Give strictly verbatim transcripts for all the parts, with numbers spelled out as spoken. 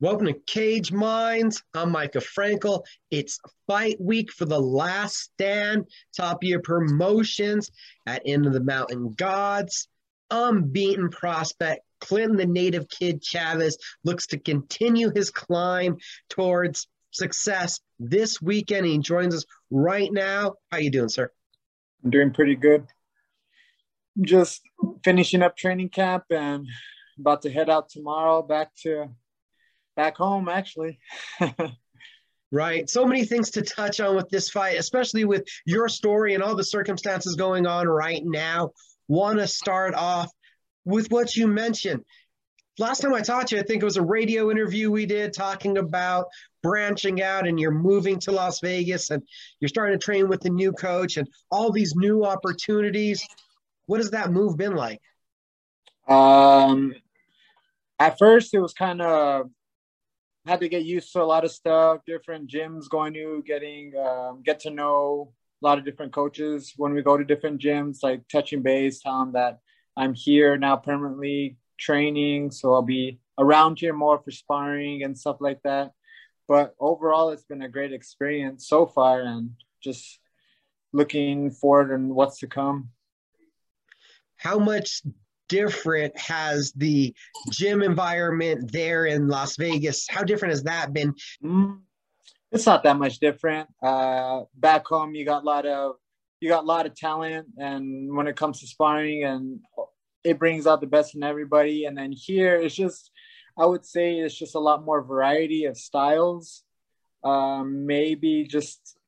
Welcome to Cage Minds. I'm Micah Frankel. It's fight week for The Last Stand, Tapia Promotions at Inn of the Mountain Gods. Unbeaten prospect Clinton the Native Kid Chavez looks to continue his climb towards success this weekend. He joins us right now. How you doing, sir? I'm doing pretty good. Just finishing up training camp and about to head out tomorrow back to Back home, actually. Right. So many things to touch on with this fight, especially with your story and all the circumstances going on right now. Want to start off with what you mentioned. Last time I talked to you, I think it was a radio interview we did talking about branching out and you're moving to Las Vegas and you're starting to train with the new coach and all these new opportunities. What has that move been like? Um, at first, it was kind of had to get used to a lot of stuff, different gyms going to, getting, um, get to know a lot of different coaches when we go to different gyms, like touching base, tell them that I'm here now permanently training, so I'll be around here more for sparring and stuff like that. But overall, it's been a great experience so far and just looking forward and what's to come. How much different has the gym environment there in Las Vegas? How different has that been? It's not that much different. Uh, back home, you got a lot of you got a lot of talent, and when it comes to sparring, and it brings out the best in everybody. And then here, it's just I would say it's just a lot more variety of styles. Uh, maybe just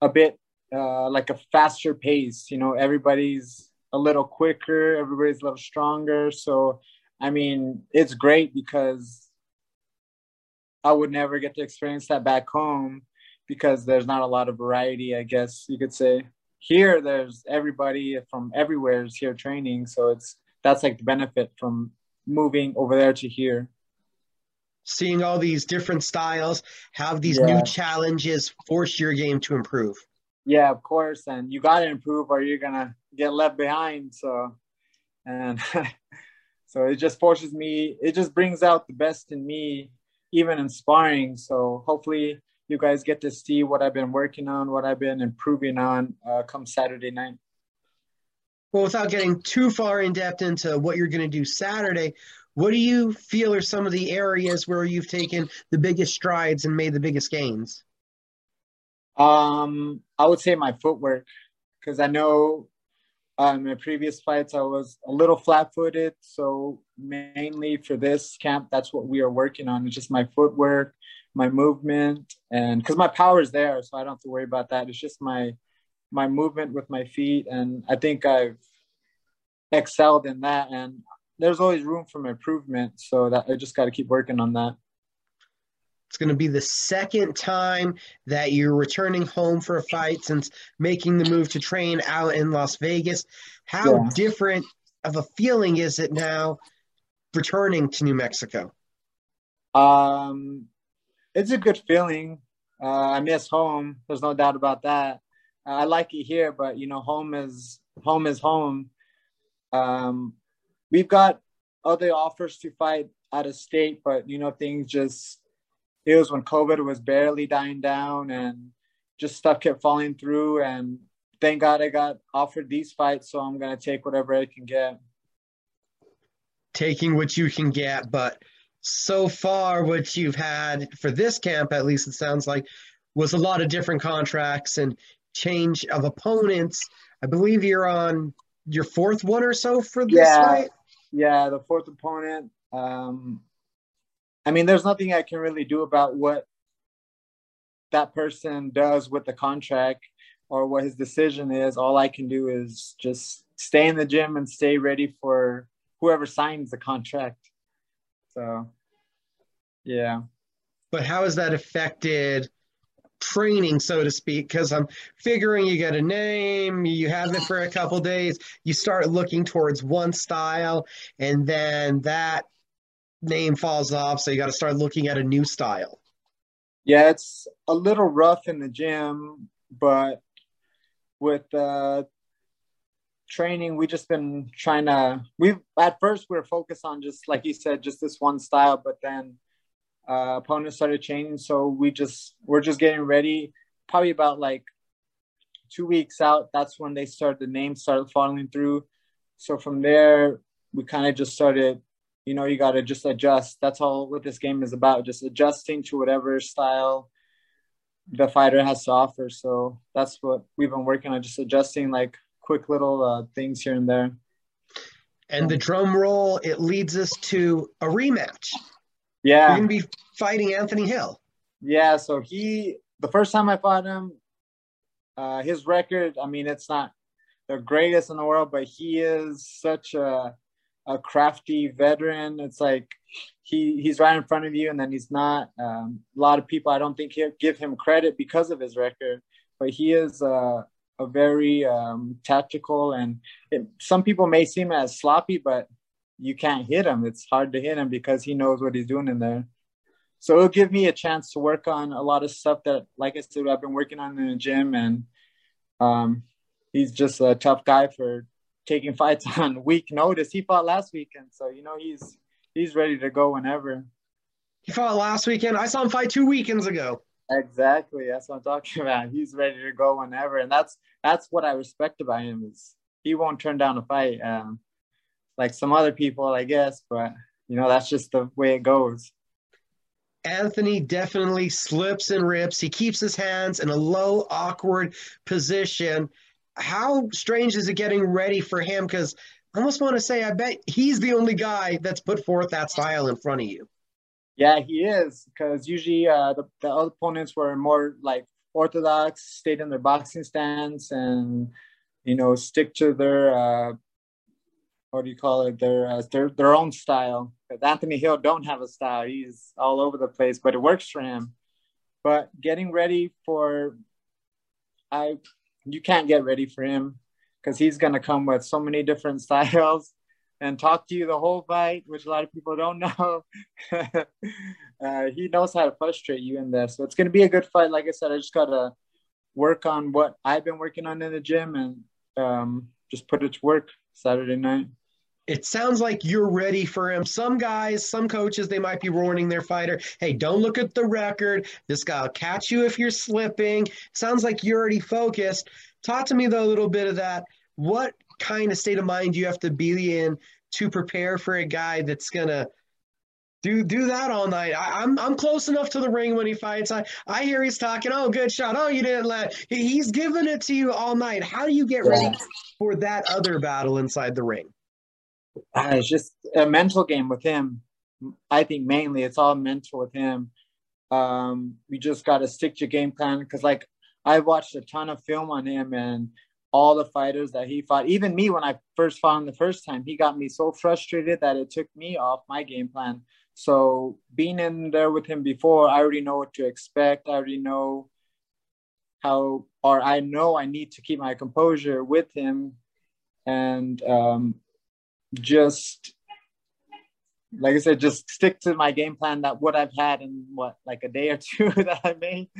a bit uh, like a faster pace. You know, everybody's a little quicker, everybody's a little stronger. So, I mean, it's great because I would never get to experience that back home because there's not a lot of variety, I guess you could say. Here, there's everybody from everywhere is here training. So it's that's like the benefit from moving over there to here. Seeing all these different styles, have these yeah. new challenges force your game to improve? Yeah, of course. And you got to improve or you're going to get left behind. So, and so it just forces me, it just brings out the best in me, even in sparring. So hopefully you guys get to see what I've been working on, what I've been improving on uh, come Saturday night. Well, without getting too far in depth into what you're going to do Saturday, what do you feel are some of the areas where you've taken the biggest strides and made the biggest gains? Um, I would say my footwork, because I know uh, in my previous fights I was a little flat-footed. So mainly for this camp, that's what we are working on. It's just my footwork, my movement, and because my power is there, so I don't have to worry about that. It's just my my movement with my feet, and I think I've excelled in that. And there's always room for improvement, so that I just got to keep working on that. It's going to be the second time that you're returning home for a fight since making the move to train out in Las Vegas. How yeah. different of a feeling is it now returning to New Mexico? Um, it's a good feeling. Uh, I miss home. There's no doubt about that. Uh, I like it here, but you know, home is home is home. Um, we've got other offers to fight out of state, but you know, things just it was when COVID was barely dying down and just stuff kept falling through. And thank God I got offered these fights. So I'm going to take whatever I can get. Taking what you can get. But so far what you've had for this camp, at least it sounds like, was a lot of different contracts and change of opponents. I believe you're on your fourth one or so for this yeah. fight. Yeah, the fourth opponent. Um, I mean, there's nothing I can really do about what that person does with the contract or what his decision is. All I can do is just stay in the gym and stay ready for whoever signs the contract. So, yeah. But how has that affected training, so to speak? Because I'm figuring you got a name, you have it for a couple days, you start looking towards one style, and then that name falls off, so you got to start looking at a new style. Yeah, it's a little rough in the gym, but with uh training we just been trying to we at first we were focused on just like you said just this one style, but then uh, opponents started changing. So we just, we're just getting ready. Probably about like two weeks out, that's when they started, the names started falling through. So from there, we kind of just started, you know, you got to just adjust. That's all what this game is about, just adjusting to whatever style the fighter has to offer. So that's what we've been working on, just adjusting like quick little uh, things here and there. And the drum roll, it leads us to a rematch. Yeah. You're going to be fighting Anthony Hill. Yeah, so he, the first time I fought him, uh, his record, I mean, it's not the greatest in the world, but he is such a a crafty veteran. It's like he he's right in front of you, and then he's not. Um, a lot of people, I don't think, give him credit because of his record, but he is uh, a very um, tactical, and it, some people may seem as sloppy, but you can't hit him. It's hard to hit him because he knows what he's doing in there. So it'll give me a chance to work on a lot of stuff that, like I said, I've been working on in the gym, and um, he's just a tough guy for taking fights on week notice. He fought last weekend, so you know he's he's ready to go whenever. He fought last weekend. I saw him fight two weekends ago. Exactly, that's what I'm talking about. He's ready to go whenever, and that's that's what I respect about him, is he won't turn down a fight, um, like some other people, I guess. But you know, that's just the way it goes. Anthony definitely slips and rips. He keeps his hands in a low, awkward position. How strange is it getting ready for him? Because I almost want to say, I bet he's the only guy that's put forth that style in front of you. Yeah, he is. Because usually uh, the, the opponents were more like orthodox, stayed in their boxing stance, and you know, stick to their uh, what do you call it? Their uh, their their own style. But Anthony Hill don't have a style. He's all over the place, but it works for him. But getting ready for, I. You can't get ready for him because he's going to come with so many different styles and talk to you the whole fight, which a lot of people don't know. uh, he knows how to frustrate you in there. So it's going to be a good fight. Like I said, I just got to work on what I've been working on in the gym and um, just put it to work Saturday night. It sounds like you're ready for him. Some guys, some coaches, they might be warning their fighter, hey, don't look at the record. This guy will catch you if you're slipping. Sounds like you're already focused. Talk to me, though, a little bit of that. What kind of state of mind do you have to be in to prepare for a guy that's going to do do that all night? I, I'm I'm close enough to the ring when he fights. I, I hear he's talking, oh, good shot. Oh, you didn't let. He's giving it to you all night. How do you get ready for that other battle inside the ring? Uh, it's just a mental game with him. I think mainly it's all mental with him. Um, we just got to stick to game plan because, like, I watched a ton of film on him and all the fighters that he fought. Even me, when I first fought him the first time, he got me so frustrated that it took me off my game plan. So being in there with him before, I already know what to expect. I already know how, or I know I need to keep my composure with him. And, um, just like I said, just stick to my game plan that what I've had in what, like a day or two that I made.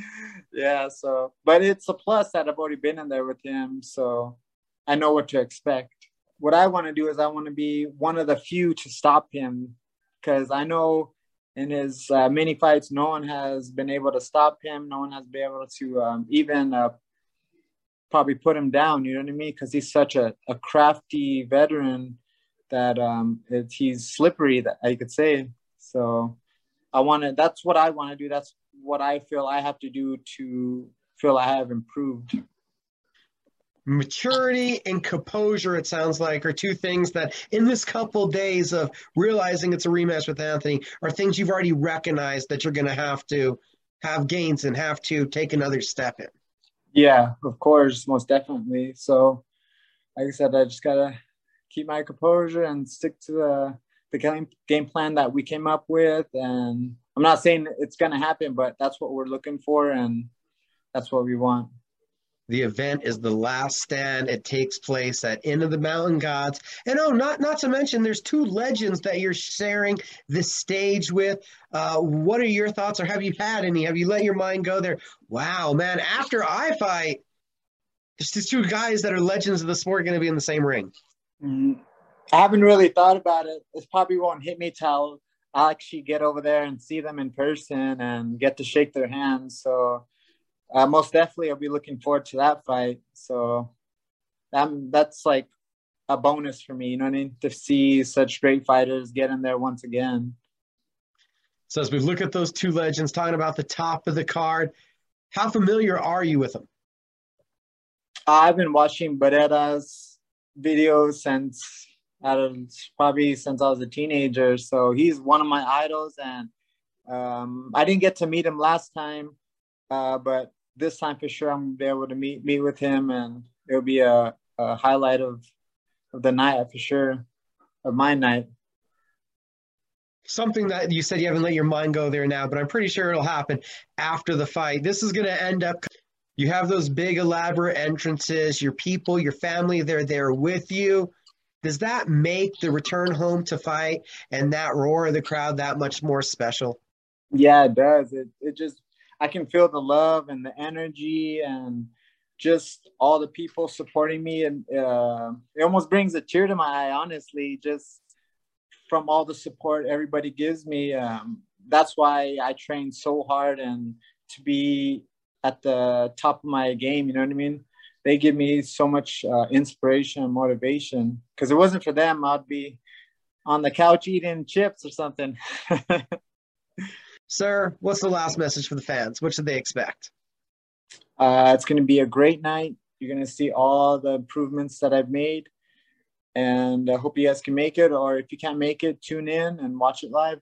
Yeah. So, but it's a plus that I've already been in there with him. So I know what to expect. What I want to do is I want to be one of the few to stop him, because I know in his uh, many fights, no one has been able to stop him. No one has been able to um, even uh, probably put him down. You know what I mean? Because he's such a, a crafty veteran that um, it, he's slippery, that I could say. So I want to, that's what I want to do. That's what I feel I have to do to feel I have improved. Maturity and composure, it sounds like, are two things that in this couple days of realizing it's a rematch with Anthony are things you've already recognized that you're going to have to have gains and have to take another step in. Yeah, of course, most definitely. So like I said, I just got to keep my composure and stick to the, the game, game plan that we came up with. And I'm not saying it's going to happen, but that's what we're looking for, and that's what we want. The event is The Last Stand. It takes place at Inn of the Mountain Gods. And oh, not not to mention, there's two legends that you're sharing the stage with. Uh, what are your thoughts, or have you had any? Have you let your mind go there? Wow, man, after I fight, there's just two guys that are legends of the sport going to be in the same ring. I haven't really thought about it. It probably won't hit me till I'll actually get over there and see them in person and get to shake their hands. So uh, most definitely I'll be looking forward to that fight. So um, that's like a bonus for me, you know what I mean? To see such great fighters get in there once again. So as we look at those two legends, talking about the top of the card, how familiar are you with them? I've been watching Barrera's videos since I don't, probably since I was a teenager. So he's one of my idols, and um, I didn't get to meet him last time, uh, but this time for sure I'm gonna be able to meet meet with him, and it'll be a, a highlight of, of the night for sure, of my night. Something that you said you haven't let your mind go there now, but I'm pretty sure it'll happen after the fight. This is going to end up, you have those big elaborate entrances, your people, your family, they're there with you. Does that make the return home to fight and that roar of the crowd that much more special? Yeah, it does. It, it just, I can feel the love and the energy and just all the people supporting me. And uh, it almost brings a tear to my eye, honestly, just from all the support everybody gives me. Um, that's why I train so hard and to be at the top of my game, you know what I mean? They give me so much uh, inspiration and motivation, because it wasn't for them, I'd be on the couch eating chips or something. Sir, what's the last message for the fans? What should they expect? Uh, it's going to be a great night. You're going to see all the improvements that I've made. And I hope you guys can make it, or if you can't make it, tune in and watch it live.